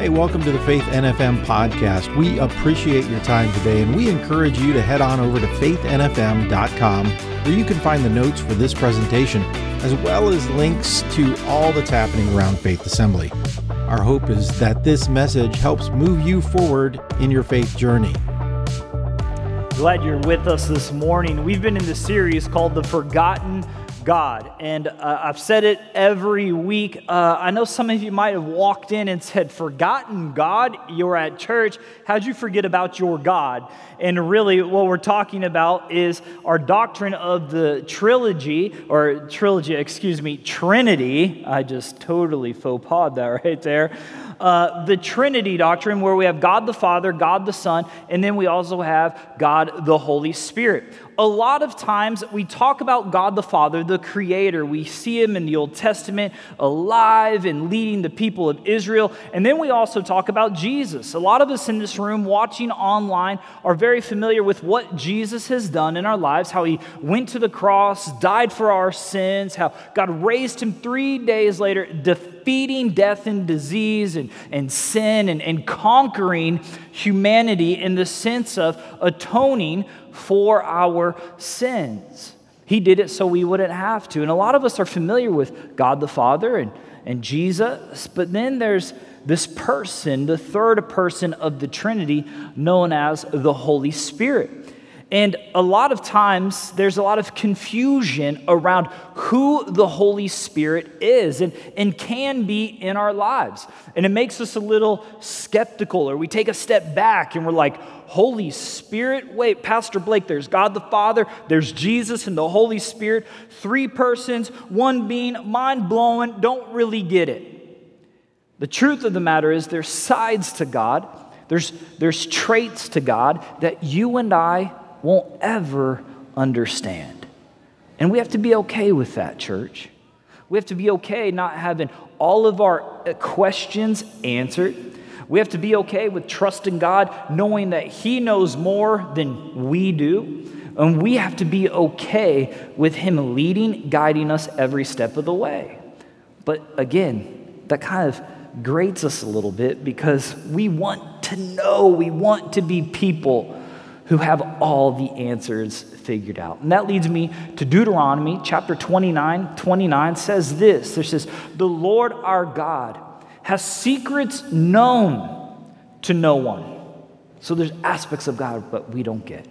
Hey, welcome to the Faith NFM podcast. We appreciate your time today, and we encourage you to head on over to FaithNFM.com, where you can find the notes for this presentation, as well as links to all that's happening around Faith Assembly. Our hope is that this message helps move you forward in your faith journey. Glad you're with us this morning. We've been in this series called The Forgotten God, and I've said it every week. I know some of you might have walked in and said, "Forgotten God, you're at church. How'd you forget about your God?" And really what we're talking about is our doctrine of the Trinity. I just totally faux pas that right there. The Trinity doctrine, where we have God the Father, God the Son, and then we also have God the Holy Spirit. A lot of times we talk about God the Father, the Creator. We see Him in the Old Testament, alive and leading the people of Israel. And then we also talk about Jesus. A lot of us in this room watching online are very familiar with what Jesus has done in our lives, how He went to the cross, died for our sins, how God raised Him 3 days later, defeating death and disease and sin and conquering humanity in the sense of atoning for our sins. He did it so we wouldn't have to. And a lot of us are familiar with God the Father and Jesus, but then there's this person, the third person of the Trinity, known as the Holy Spirit. And a lot of times, there's a lot of confusion around who the Holy Spirit is and can be in our lives. And it makes us a little skeptical, or we take a step back and we're like, Holy Spirit? Wait, Pastor Blake, there's God the Father, there's Jesus, and the Holy Spirit. 3 persons, one being, mind-blowing, don't really get it. The truth of the matter is there's sides to God, there's traits to God that you and I won't ever understand. And we have to be okay with that, church. We have to be okay not having all of our questions answered. We have to be okay with trusting God, knowing that He knows more than we do. And we have to be okay with Him leading, guiding us every step of the way. But again, that kind of grates us a little bit because we want to know, we want to be people who have all the answers figured out. And that leads me to Deuteronomy chapter 29 says this. It says, "The Lord our God has secrets known to no one." So there's aspects of God, but we don't get.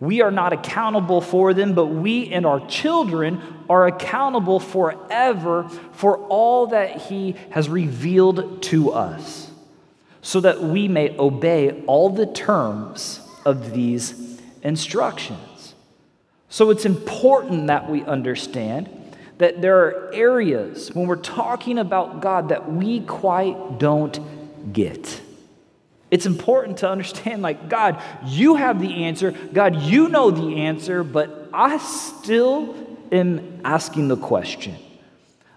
"We are not accountable for them, but we and our children are accountable forever for all that He has revealed to us, so that we may obey all the terms of these instructions." So it's important that we understand that there are areas when we're talking about God that we quite don't get. It's important to understand, like, God, you have the answer. God, you know the answer, but I still am asking the question.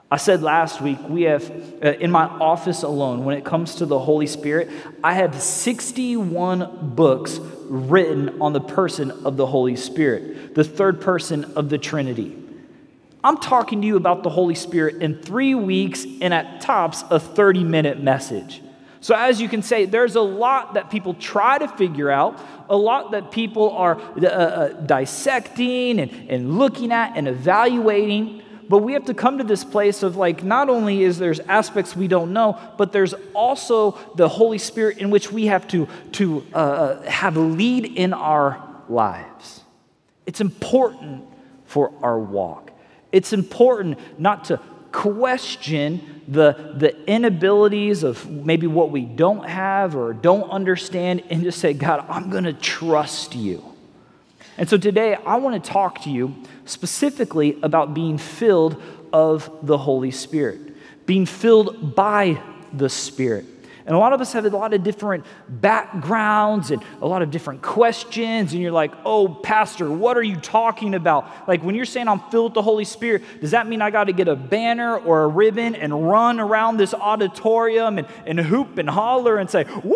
I said last week, we have, in my office alone, when it comes to the Holy Spirit, I have 61 books written on the person of the Holy Spirit, the third person of the Trinity. I'm talking to you about the Holy Spirit in 3 weeks and at tops a 30-minute message. So as you can say, there's a lot that people try to figure out, a lot that people are dissecting and looking at and evaluating. But we have to come to this place of, like, not only is there's aspects we don't know, but there's also the Holy Spirit in which we have to have a lead in our lives. It's important for our walk. It's important not to question the inabilities of maybe what we don't have or don't understand, and just say, God, I'm going to trust you. And so today, I want to talk to you specifically about being filled of the Holy Spirit, being filled by the Spirit. And a lot of us have a lot of different backgrounds and a lot of different questions, and you're like, oh, Pastor, what are you talking about? Like, when you're saying I'm filled with the Holy Spirit, does that mean I got to get a banner or a ribbon and run around this auditorium and hoop and holler and say, woo,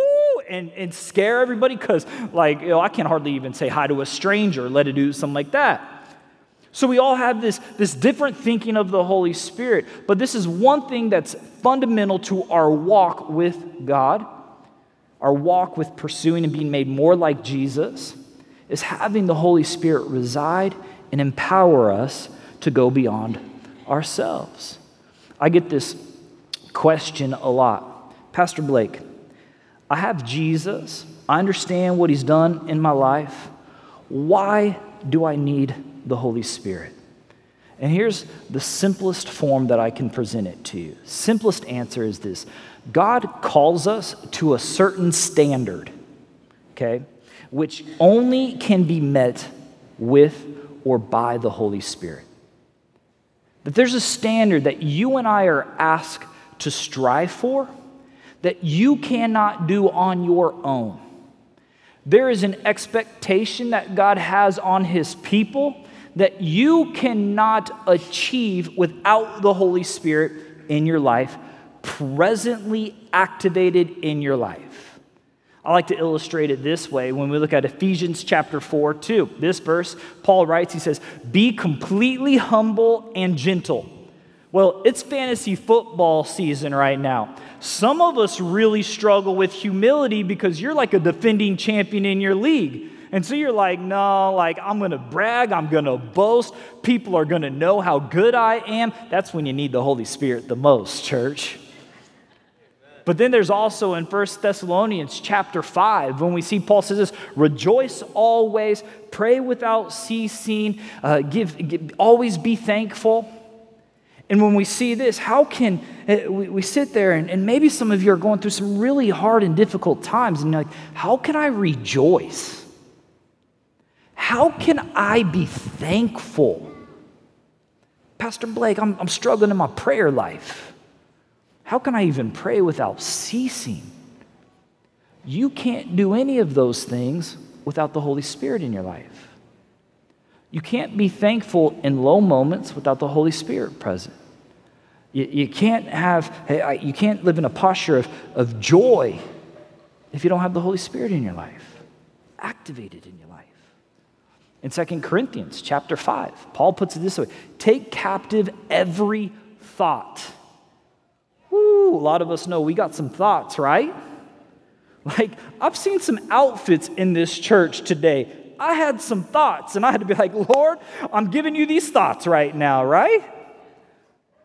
and scare everybody? Because, like, I can hardly even say hi to a stranger, let it do something like that. So we all have this different thinking of the Holy Spirit, but this is one thing that's fundamental to our walk with God, our walk with pursuing and being made more like Jesus, is having the Holy Spirit reside and empower us to go beyond ourselves. I get this question a lot. Pastor Blake, I have Jesus. I understand what he's done in my life. Why do I need the Holy Spirit? And here's the simplest form that I can present it to you. Simplest answer is this. God calls us to a certain standard, okay, which only can be met with or by the Holy Spirit. That there's a standard that you and I are asked to strive for that you cannot do on your own. There is an expectation that God has on His people that you cannot achieve without the Holy Spirit in your life, presently activated in your life. I like to illustrate it this way when we look at Ephesians chapter 4, 2. This verse, Paul writes, he says, "Be completely humble and gentle." Well, it's fantasy football season right now. Some of us really struggle with humility because you're like a defending champion in your league. And so you're like, no, like I'm going to brag, I'm going to boast, people are going to know how good I am. That's when you need the Holy Spirit the most, church. But then there's also in 1 Thessalonians chapter 5, when we see Paul says this, rejoice always, pray without ceasing, always be thankful. And when we see this, how can we sit there and maybe some of you are going through some really hard and difficult times and you're like, how can I rejoice? How can I be thankful? Pastor Blake, I'm struggling in my prayer life. How can I even pray without ceasing? You can't do any of those things without the Holy Spirit in your life. You can't be thankful in low moments without the Holy Spirit present. You can't live in a posture of joy if you don't have the Holy Spirit in your life, activated in your life. In 2 Corinthians chapter 5, Paul puts it this way, take captive every thought. Woo, a lot of us know we got some thoughts, right? Like, I've seen some outfits in this church today. I had some thoughts, and I had to be like, Lord, I'm giving you these thoughts right now, right?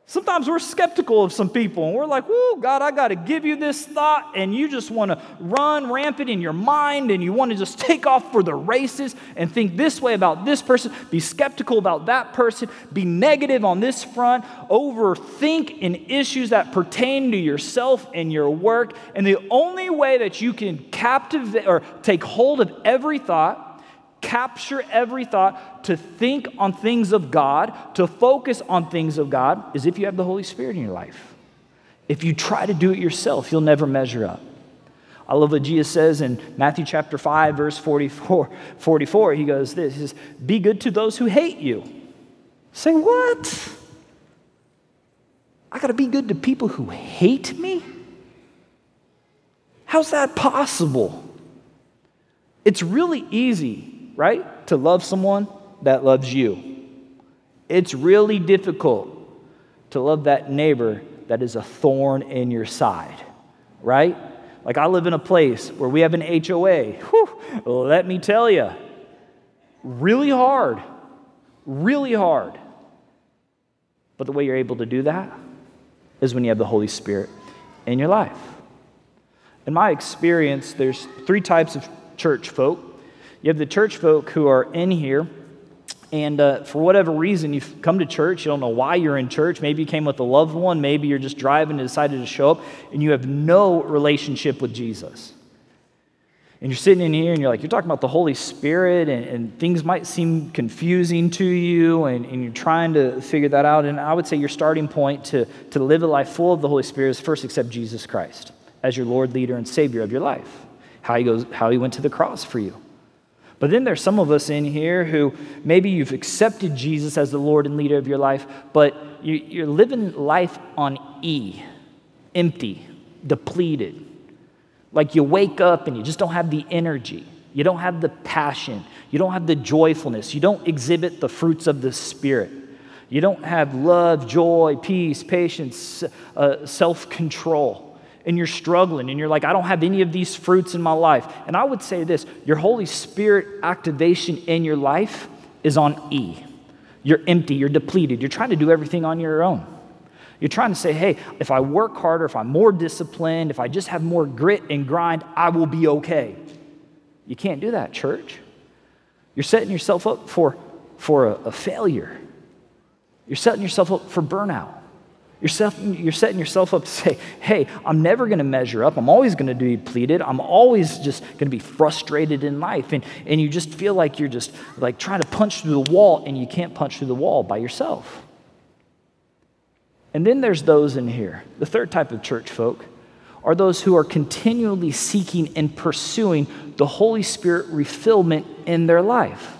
Sometimes we're skeptical of some people, and we're like, whoa, God, I got to give you this thought, and you just want to run rampant in your mind, and you want to just take off for the races and think this way about this person, be skeptical about that person, be negative on this front, overthink in issues that pertain to yourself and your work, and the only way that you can captivate or take hold of every thought, capture every thought, to think on things of God, to focus on things of God, is if you have the Holy Spirit in your life. If you try to do it yourself, you'll never measure up. I love what Jesus says in Matthew chapter 5, verse 44. He goes this, he says, be good to those who hate you. Say, what? I got to be good to people who hate me? How's that possible? It's really easy, right, to love someone that loves you. It's really difficult to love that neighbor that is a thorn in your side, right? Like I live in a place where we have an HOA. Whew, let me tell you, really hard. But the way you're able to do that is when you have the Holy Spirit in your life. In my experience, there's three types of church folk. You have the church folk who are in here, and for whatever reason, you've come to church. You don't know why you're in church. Maybe you came with a loved one. Maybe you're just driving and decided to show up, and you have no relationship with Jesus. And you're sitting in here, and you're like, you're talking about the Holy Spirit, and things might seem confusing to you, and you're trying to figure that out. And I would say your starting point to live a life full of the Holy Spirit is first accept Jesus Christ as your Lord, leader, and Savior of your life, how he went to the cross for you. But then there's some of us in here who maybe you've accepted Jesus as the Lord and leader of your life, but you're living life on E, empty, depleted. Like you wake up and you just don't have the energy. You don't have the passion. You don't have the joyfulness. You don't exhibit the fruits of the Spirit. You don't have love, joy, peace, patience, self-control. And you're struggling, and you're like, I don't have any of these fruits in my life. And I would say this, your Holy Spirit activation in your life is on E. You're empty, you're depleted, you're trying to do everything on your own. You're trying to say, hey, if I work harder, if I'm more disciplined, if I just have more grit and grind, I will be okay. You can't do that, church. You're setting yourself up for a failure. You're setting yourself up for burnout. You're setting yourself up to say, hey, I'm never going to measure up. I'm always going to be depleted. I'm always just going to be frustrated in life. And you just feel like you're just like trying to punch through the wall, and you can't punch through the wall by yourself. And then there's those in here. The third type of church folk are those who are continually seeking and pursuing the Holy Spirit refillment in their life.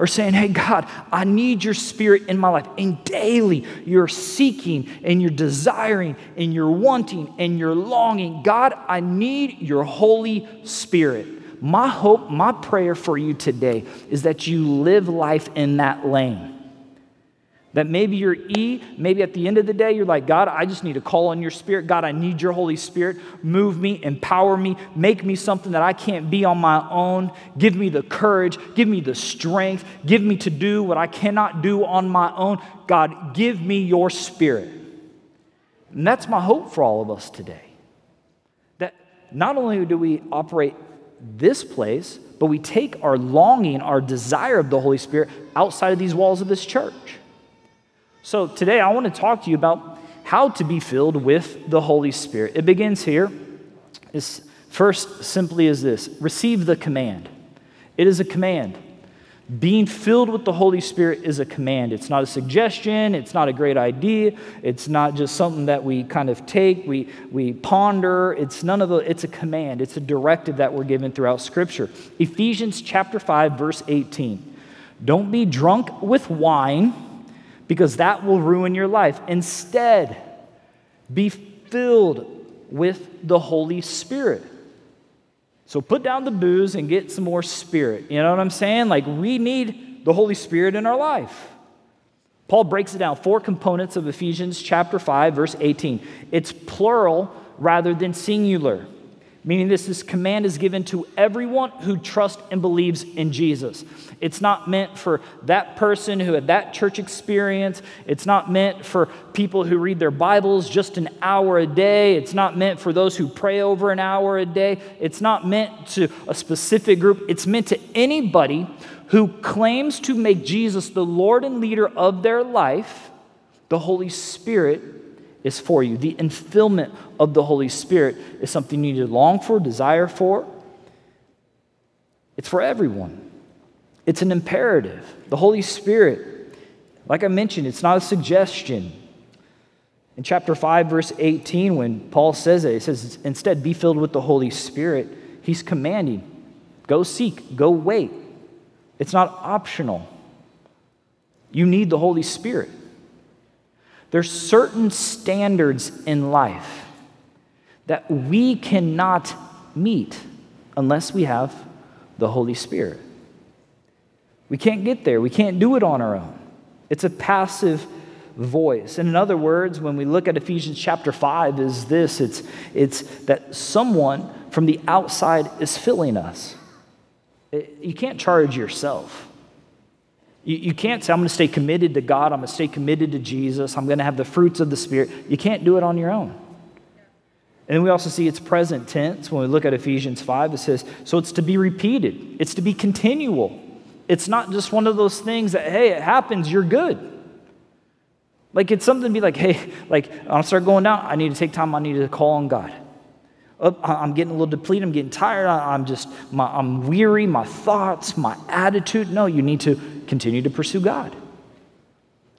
Or saying, hey, God, I need your Spirit in my life. And daily you're seeking and you're desiring and you're wanting and you're longing. God, I need your Holy Spirit. My hope, my prayer for you today is that you live life in that lane. That maybe you're E, maybe at the end of the day, you're like, God, I just need to call on your Spirit. God, I need your Holy Spirit. Move me, empower me, make me something that I can't be on my own. Give me the courage, give me the strength, give me to do what I cannot do on my own. God, give me your Spirit. And that's my hope for all of us today. That not only do we operate this place, but we take our longing, our desire of the Holy Spirit outside of these walls of this church. So today I want to talk to you about how to be filled with the Holy Spirit. It begins here. It's first simply is this: receive the command. It is a command. Being filled with the Holy Spirit is a command. It's not a suggestion. It's not a great idea. It's not just something that we kind of take, we ponder. It's none of the. It's a command. It's a directive that we're given throughout Scripture. Ephesians chapter 5, verse 18. Don't be drunk with wine, because that will ruin your life. Instead, be filled with the Holy Spirit. So put down the booze and get some more Spirit. You know what I'm saying? Like, we need the Holy Spirit in our life. Paul breaks it down, four components of Ephesians chapter 5, verse 18. It's plural rather than singular, meaning this command is given to everyone who trusts and believes in Jesus. It's not meant for that person who had that church experience. It's not meant for people who read their Bibles just an hour a day. It's not meant for those who pray over an hour a day. It's not meant to a specific group. It's meant to anybody who claims to make Jesus the Lord and leader of their life. The Holy Spirit is for you. The infillment of the Holy Spirit is something you need to long for, desire for. It's for everyone. It's an imperative. The Holy Spirit, like I mentioned, it's not a suggestion. In chapter 5, verse 18, when Paul says it, he says, instead, be filled with the Holy Spirit. He's commanding. Go seek. Go wait. It's not optional. You need the Holy Spirit. There's certain standards in life that we cannot meet unless we have the Holy Spirit. We can't get there. We can't do it on our own. It's a passive voice. And in other words, when we look at Ephesians chapter 5, is this, it's that someone from the outside is filling us. You can't charge yourself. You can't say, I'm going to stay committed to God. I'm going to stay committed to Jesus. I'm going to have the fruits of the Spirit. You can't do it on your own. And then we also see it's present tense. When we look at Ephesians 5, it says, so it's to be repeated. It's to be continual. It's not just one of those things that, hey, it happens, you're good. Like, it's something to be like, hey, like, I'll start going down. I need to take time. I need to call on God. I'm getting a little depleted. I'm getting tired. I'm weary. My thoughts, my attitude. No, you need to continue to pursue God.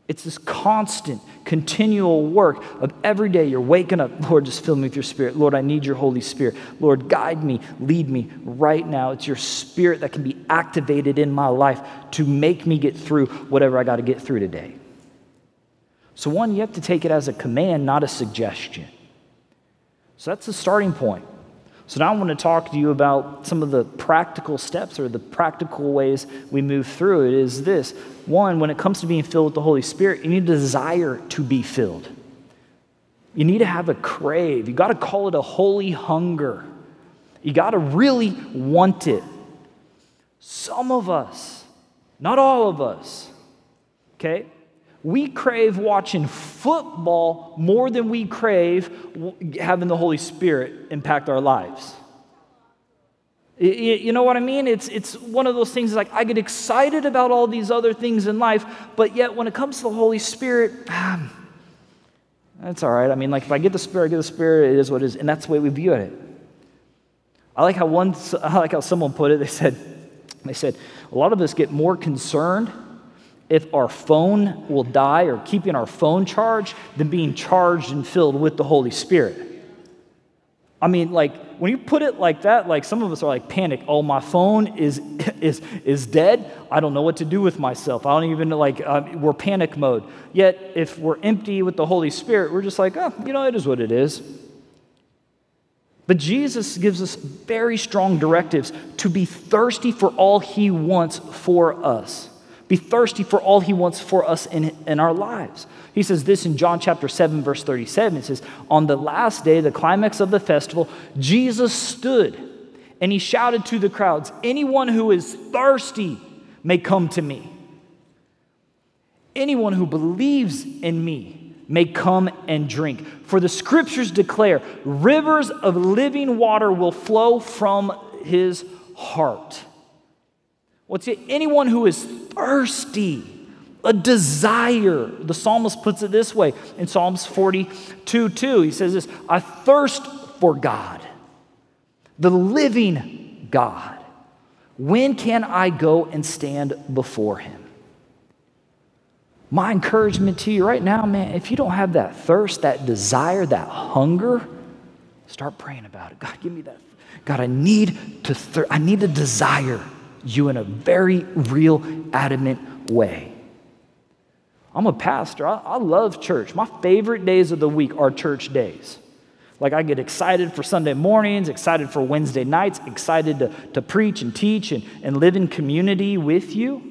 It's this constant, continual work of every day you're waking up. Lord, just fill me with your Spirit. Lord, I need your Holy Spirit. Lord, guide me, lead me right now. It's your Spirit that can be activated in my life to make me get through whatever I got to get through today. So one, you have to take it as a command, not a suggestion. So that's the starting point. So now I want to talk to you about some of the practical steps or the practical ways we move through it is this. One, when it comes to being filled with the Holy Spirit, you need a desire to be filled. You need to have a crave. You got to call it a holy hunger. You got to really want it. Some of us, not all of us, okay? We crave watching football more than we crave having the Holy Spirit impact our lives. You know what I mean? It's one of those things like I get excited about all these other things in life, but yet when it comes to the Holy Spirit, that's all right. I mean, like if I get the Spirit, I get the Spirit. It is what it is, and that's the way we view it. I like how someone put it. They said, a lot of us get more concerned if our phone will die or keeping our phone charged than being charged and filled with the Holy Spirit. I mean, like when you put it like that, like some of us are like panicked. Oh, my phone is dead. I don't know what to do with myself. I don't even like. We're panic mode. Yet, if we're empty with the Holy Spirit, we're just like, oh, you know, it is what it is. But Jesus gives us very strong directives to be thirsty for all He wants for us. Be thirsty for all He wants for us in our lives. He says this in John chapter 7, verse 37. It says, on the last day, the climax of the festival, Jesus stood and He shouted to the crowds, anyone who is thirsty may come to me. Anyone who believes in me may come and drink. For the scriptures declare, rivers of living water will flow from His heart. What's it? Anyone who is thirsty, a desire. The psalmist puts it this way in Psalms 42:2. He says this, I thirst for God, the living God. When can I go and stand before Him? My encouragement to you right now, man, if you don't have that thirst, that desire, that hunger, start praying about it. God, give me that. God, I need a desire. You in a very real, adamant way. I'm a pastor. I love church. My favorite days of the week are church days. Like I get excited for Sunday mornings, excited for Wednesday nights, excited to preach and teach and live in community with you.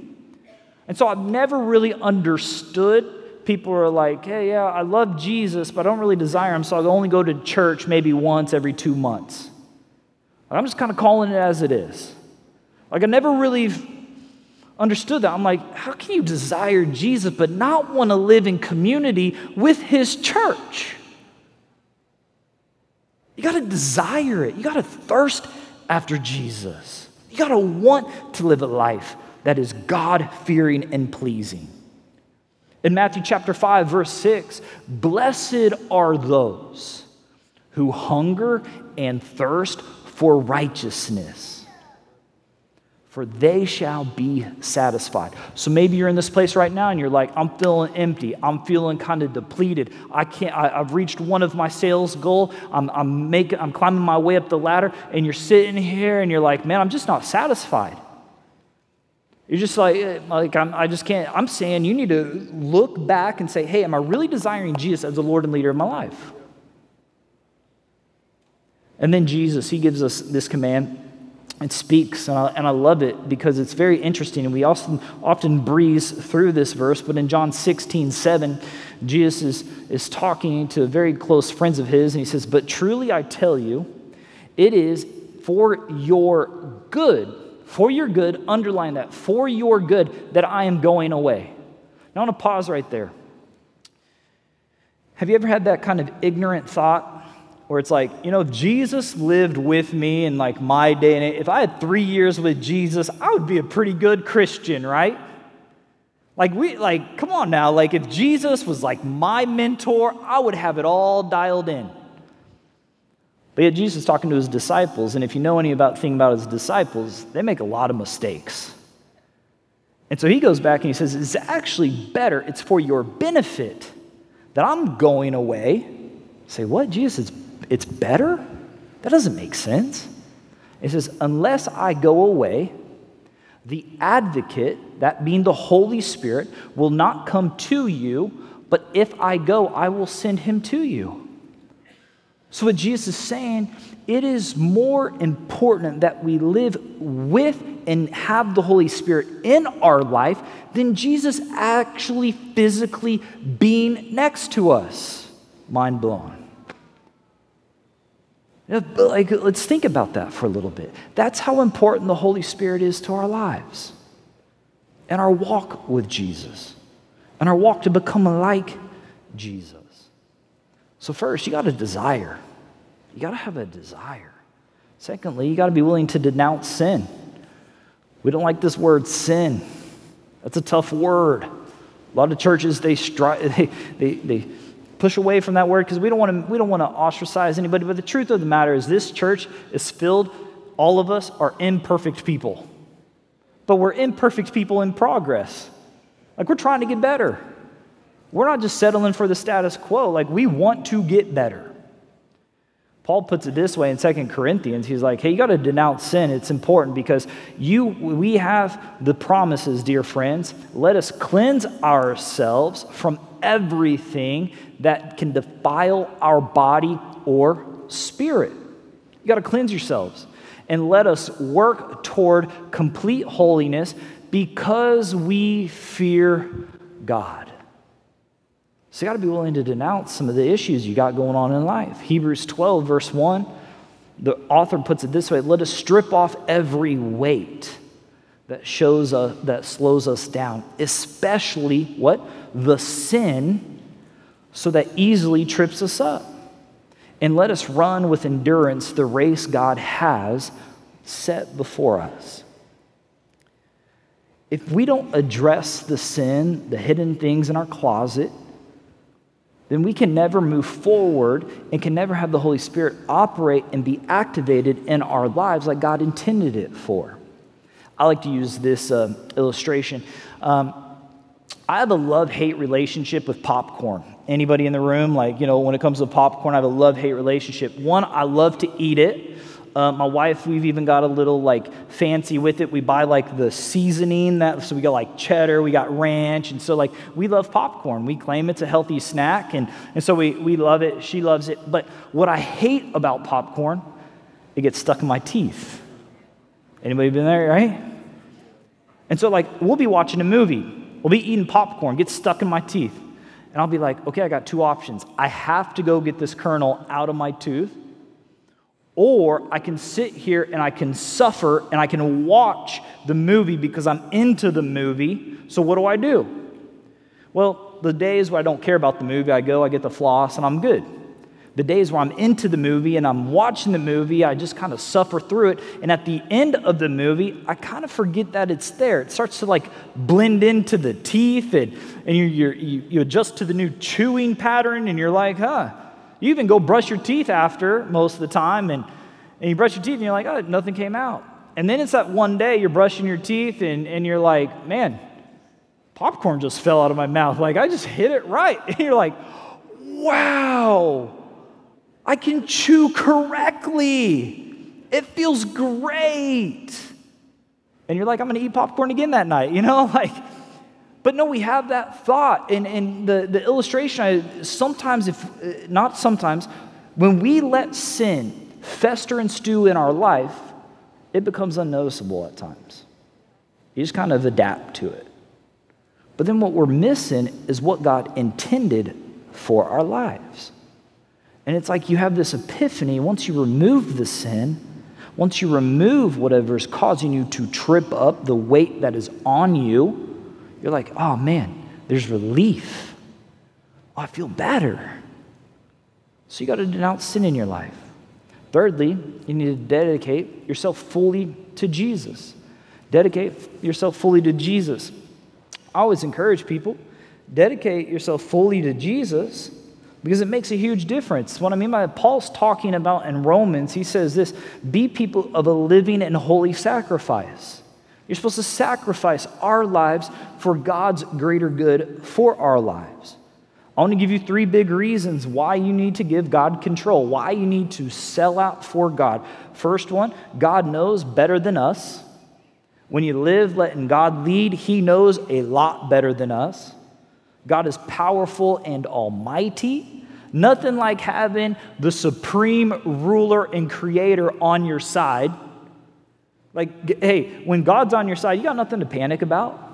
And so I've never really understood people are like, hey, yeah, I love Jesus, but I don't really desire Him, so I only go to church maybe once every 2 months. I'm just kind of calling it as it is. Like I never really understood that. I'm like, how can you desire Jesus but not want to live in community with His church? You got to desire it. You got to thirst after Jesus. You got to want to live a life that is God-fearing and pleasing. In Matthew chapter 5, verse 6, blessed are those who hunger and thirst for righteousness, for they shall be satisfied. So maybe you're in this place right now and you're like, I'm feeling empty. I'm feeling kind of depleted. I've reached one of my sales goal. I'm climbing my way up the ladder, and you're sitting here and you're like, man, I'm just not satisfied. You're just like I just can't. I'm saying you need to look back and say, hey, am I really desiring Jesus as the Lord and leader of my life? And then Jesus, He gives us this command. It speaks, and I love it because it's very interesting, and we often breeze through this verse, but in John 16:7, Jesus is talking to very close friends of His, and He says, but truly I tell you, it is for your good, underline that, for your good that I am going away. Now I want to pause right there. Have you ever had that kind of ignorant thought? Where it's like, you know, if Jesus lived with me in like my day and age, if I had 3 years with Jesus, I would be a pretty good Christian, right? Like, come on now. Like, if Jesus was like my mentor, I would have it all dialed in. But yet Jesus is talking to His disciples, and if you know anything about His disciples, they make a lot of mistakes. And so He goes back and He says, it's actually better. It's for your benefit that I'm going away. Say, what? Jesus, it's better? That doesn't make sense. It says, unless I go away, the advocate, that being the Holy Spirit, will not come to you, but if I go, I will send Him to you. So what Jesus is saying, it is more important that we live with and have the Holy Spirit in our life than Jesus actually physically being next to us. Mind blown. Like, let's think about that for a little bit. That's how important the Holy Spirit is to our lives and our walk with Jesus and our walk to become like Jesus. So first, you got to desire. You got to have a desire. Secondly, you got to be willing to denounce sin. We don't like this word sin. That's a tough word. A lot of churches, they push away from that word because we don't want to ostracize anybody. But the truth of the matter is this church is filled, all of us are imperfect people. But we're imperfect people in progress. Like, we're trying to get better. We're not just settling for the status quo. Like, we want to get better. Paul puts it this way in 2 Corinthians. He's like, hey, you got to denounce sin. It's important because we have the promises, dear friends. Let us cleanse ourselves from everything that can defile our body or spirit. You got to cleanse yourselves. And let us work toward complete holiness because we fear God. So you got to be willing to denounce some of the issues you got going on in life. Hebrews 12, verse 1, the author puts it this way: let us strip off every weight that slows us down, especially what? The sin, so that easily trips us up. And let us run with endurance the race God has set before us. If we don't address the sin, the hidden things in our closet, then we can never move forward and can never have the Holy Spirit operate and be activated in our lives like God intended it for. I like to use this illustration. I have a love-hate relationship with popcorn. Anybody in the room? Like, you know, when it comes to popcorn, I have a love-hate relationship. One, I love to eat it. My wife, we've even got a little, like, fancy with it. We buy, like, the seasoning. So we got, like, cheddar. We got ranch. And so, like, we love popcorn. We claim it's a healthy snack. And so we love it. She loves it. But what I hate about popcorn, it gets stuck in my teeth. Anybody been there, right? And so, like, we'll be watching a movie. We'll be eating popcorn. Gets stuck in my teeth. And I'll be like, okay, I got two options. I have to go get this kernel out of my tooth. Or I can sit here and I can suffer and I can watch the movie because I'm into the movie. So what do I do? Well, the days where I don't care about the movie, I go, I get the floss, and I'm good. The days where I'm into the movie and I'm watching the movie, I just kind of suffer through it. And at the end of the movie, I kind of forget that it's there. It starts to, like, blend into the teeth, and you adjust to the new chewing pattern, and you're like, huh. You even go brush your teeth after most of the time, and you brush your teeth, and you're like, oh, nothing came out. And then it's that one day you're brushing your teeth, and you're like, man, popcorn just fell out of my mouth. Like, I just hit it right. And you're like, wow, I can chew correctly. It feels great. And you're like, I'm going to eat popcorn again that night, you know, like. But no, we have that thought. And the illustration, when we let sin fester and stew in our life, it becomes unnoticeable at times. You just kind of adapt to it. But then what we're missing is what God intended for our lives. And it's like you have this epiphany. Once you remove the sin, once you remove whatever is causing you to trip up, the weight that is on you, you're like, oh, man, there's relief. Oh, I feel better. So you got to denounce sin in your life. Thirdly, you need to dedicate yourself fully to Jesus. Dedicate yourself fully to Jesus. I always encourage people, dedicate yourself fully to Jesus because it makes a huge difference. What I mean by Paul's talking about in Romans, he says this: be people of a living and holy sacrifice. You're supposed to sacrifice our lives for God's greater good for our lives. I want to give you three big reasons why you need to give God control, why you need to sell out for God. First one, God knows better than us. When you live letting God lead, He knows a lot better than us. God is powerful and almighty. Nothing like having the supreme ruler and creator on your side. Like, hey, when God's on your side, you got nothing to panic about.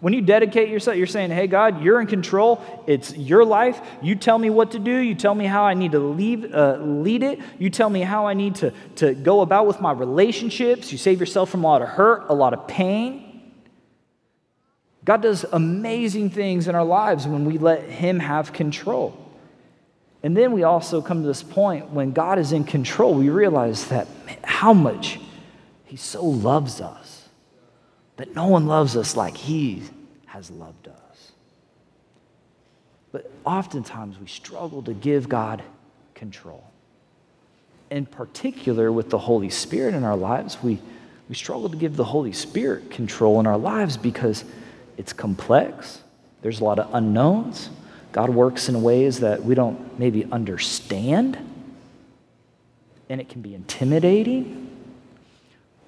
When you dedicate yourself, you're saying, hey, God, you're in control. It's your life. You tell me what to do. You tell me how I need to lead it. You tell me how I need to go about with my relationships. You save yourself from a lot of hurt, a lot of pain. God does amazing things in our lives when we let him have control. And then we also come to this point when God is in control, we realize that man, how much he so loves us. That no one loves us like he has loved us. But oftentimes we struggle to give God control. In particular, with the Holy Spirit in our lives, we struggle to give the Holy Spirit control in our lives because it's complex. There's a lot of unknowns. God works in ways that we don't maybe understand. And it can be intimidating.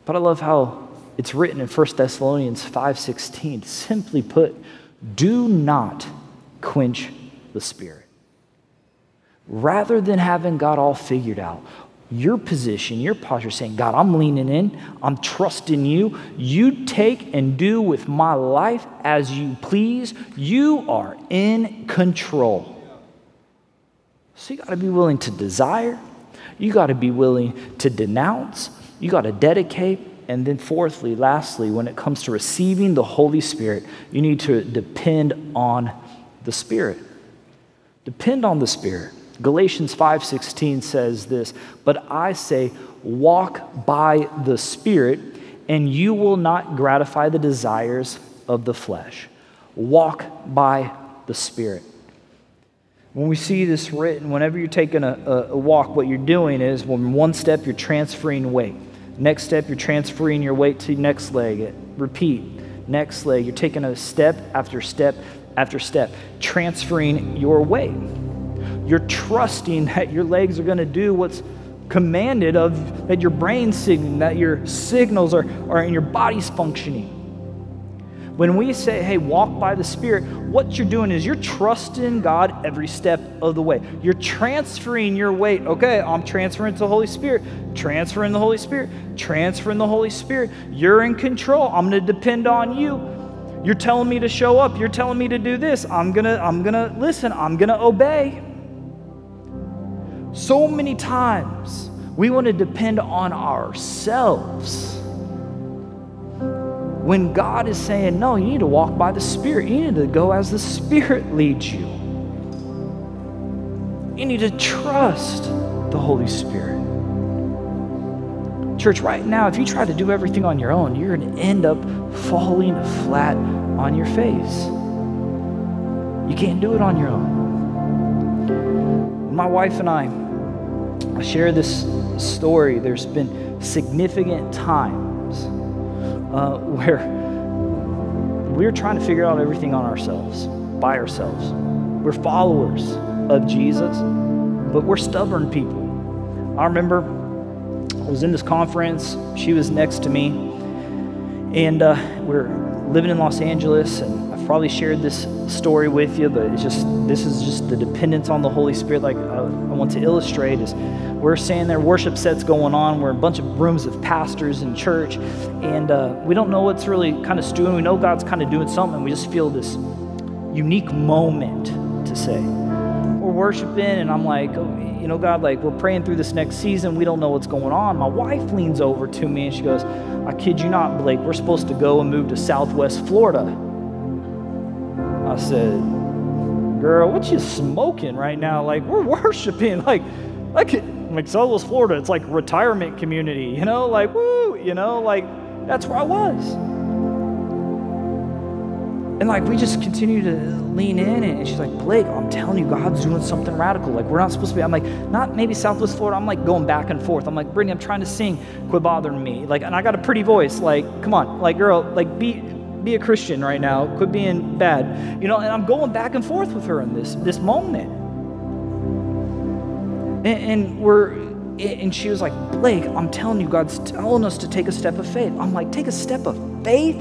But I love how it's written in 1 Thessalonians 5:16. Simply put, do not quench the Spirit. Rather than having God all figured out, your position, your posture, saying, God, I'm leaning in, I'm trusting you. You take and do with my life as you please. You are in control. So you got to be willing to desire. You got to be willing to denounce. You got to dedicate. And then fourthly, lastly, when it comes to receiving the Holy Spirit, you need to depend on the Spirit. Depend on the Spirit. Galatians 5:16 says this, but I say, walk by the Spirit, and you will not gratify the desires of the flesh. Walk by the Spirit. When we see this written, whenever you're taking a walk, what you're doing is, when one step, you're transferring weight. Next step, you're transferring your weight to next leg. Repeat. Next leg. You're taking a step after step after step, transferring your weight. You're trusting that your legs are going to do what's commanded of, that your brain's signaling, that your signals are in your body's functioning. When we say, hey, walk by the Spirit, what you're doing is you're trusting God every step of the way. You're transferring your weight. Okay, I'm transferring to the Holy Spirit, transferring the Holy Spirit, transferring the Holy Spirit. You're in control. I'm going to depend on you. You're telling me to show up. You're telling me to do this. I'm going to listen. I'm going to obey. So many times we want to depend on ourselves. When God is saying, no, you need to walk by the Spirit. You need to go as the Spirit leads you. You need to trust the Holy Spirit. Church, right now, if you try to do everything on your own, you're going to end up falling flat on your face. You can't do it on your own. My wife and I share this story. There's been significant time where we're trying to figure out everything on ourselves, by ourselves. We're followers of Jesus, but we're stubborn people. I remember I was in this conference. She was next to me, and we're living in Los Angeles, and I've probably shared this story with you, but it's just, this is just the dependence on the Holy Spirit. Like I want to illustrate is, we're standing there, worship set's going on. We're in a bunch of rooms of pastors in church, and we don't know what's really kind of stewing. We know God's kind of doing something. We just feel this unique moment to say. We're worshiping, and I'm like, oh, you know, God, like, we're praying through this next season. We don't know what's going on. My wife leans over to me, and she goes, I kid you not, Blake, we're supposed to go and move to Southwest Florida. I said, girl, what you smoking right now? Like, we're worshiping. Like Southwest Florida, it's like retirement community, you know, like, woo, you know, like, that's where I was. And like, we just continue to lean in, and she's like, Blake, I'm telling you, God's doing something radical. Like, we're not supposed to be. I'm like, not maybe Southwest Florida. I'm like going back and forth. I'm like, Brittany, I'm trying to sing. Quit bothering me. Like, and I got a pretty voice. Like, come on, like, girl, like, be a Christian right now. Quit being bad, you know, and I'm going back and forth with her in this moment. And she was like, Blake, I'm telling you, God's telling us to take a step of faith. I'm like, take a step of faith?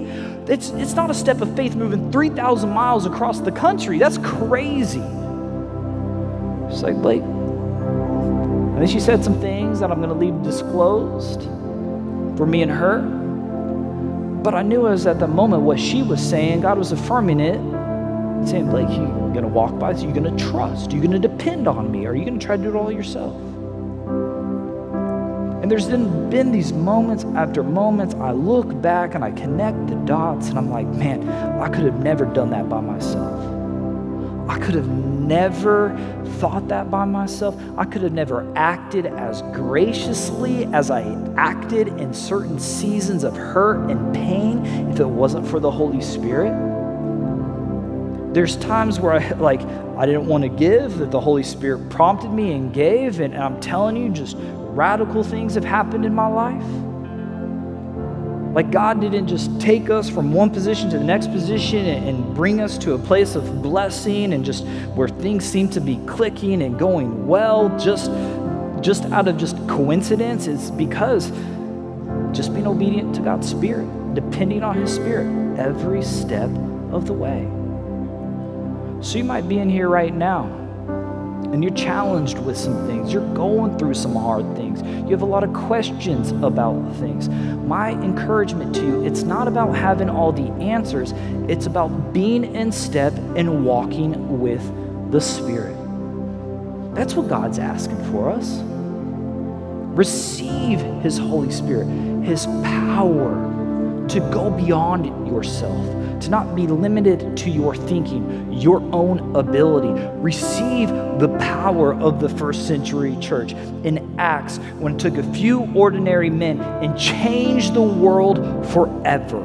It's not a step of faith moving 3,000 miles across the country. That's crazy. She's like, Blake. And then she said some things that I'm going to leave disclosed for me and her. But I knew as at the moment what she was saying, God was affirming it. And saying, Blake, you're going to walk by this. You're going to trust. You're going to depend on me. Or are you going to try to do it all yourself? And there's been these moments after moments. I look back and I connect the dots and I'm like, man, I could have never done that by myself. I could have never thought that by myself. I could have never acted as graciously as I acted in certain seasons of hurt and pain if it wasn't for the Holy Spirit. There's times where I didn't want to give, that the Holy Spirit prompted me and gave, and I'm telling you, just radical things have happened in my life. Like God didn't just take us from one position to the next position and bring us to a place of blessing and just where things seem to be clicking and going well just out of just coincidence. It's because just being obedient to God's Spirit, depending on His Spirit every step of the way. So you might be in here right now and you're challenged with some things. You're going through some hard things. You have a lot of questions about things. My encouragement to you, it's not about having all the answers. It's about being in step and walking with the Spirit. That's what God's asking for us. Receive His Holy Spirit, His power to go beyond yourself, to not be limited to your thinking, your own ability. Receive the power of the first century church. In Acts, when it took a few ordinary men and changed the world forever.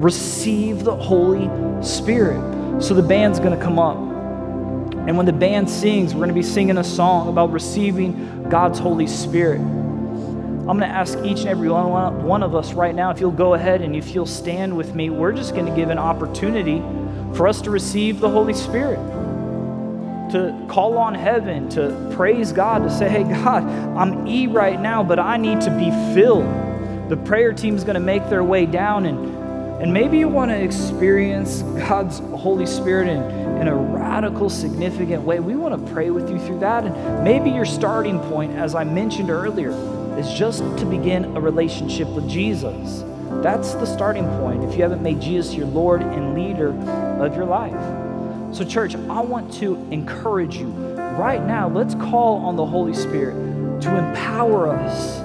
Receive the Holy Spirit. So the band's going to come up. And when the band sings, we're going to be singing a song about receiving God's Holy Spirit. I'm going to ask each and every one of us right now, if you'll go ahead and if you'll stand with me, we're just going to give an opportunity for us to receive the Holy Spirit, to call on heaven, to praise God, to say, hey, God, I'm right now, but I need to be filled. The prayer team's going to make their way down, and maybe you want to experience God's Holy Spirit in a radical, significant way. We want to pray with you through that, and maybe your starting point, as I mentioned earlier, is just to begin a relationship with Jesus. That's the starting point if you haven't made Jesus your Lord and leader of your life. So church, I want to encourage you right now, let's call on the Holy Spirit to empower us,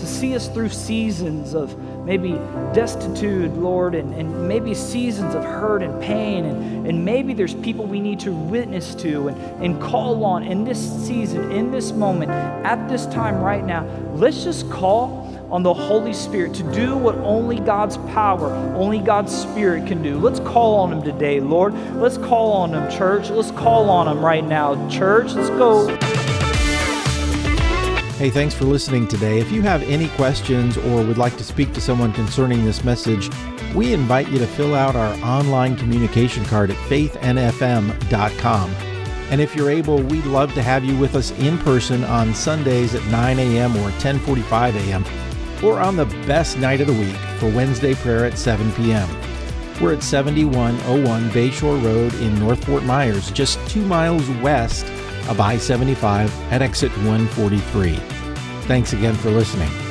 to see us through seasons of maybe destitute, Lord, and maybe seasons of hurt and pain, and maybe there's people we need to witness to and call on in this season, in this moment, at this time right now. Let's just call on the Holy Spirit to do what only God's power, only God's Spirit can do. Let's call on Him today, Lord. Let's call on Him, church. Let's call on Him right now, church. Let's go. Hey, thanks for listening today. If you have any questions or would like to speak to someone concerning this message, we invite you to fill out our online communication card at FaithNFM.com. And if you're able, we'd love to have you with us in person on Sundays at 9 a.m. or 10:45 a.m. or on the best night of the week for Wednesday prayer at 7 p.m. We're at 7101 Bayshore Road in North Fort Myers, just 2 miles west of I-75 at exit 143. Thanks again for listening.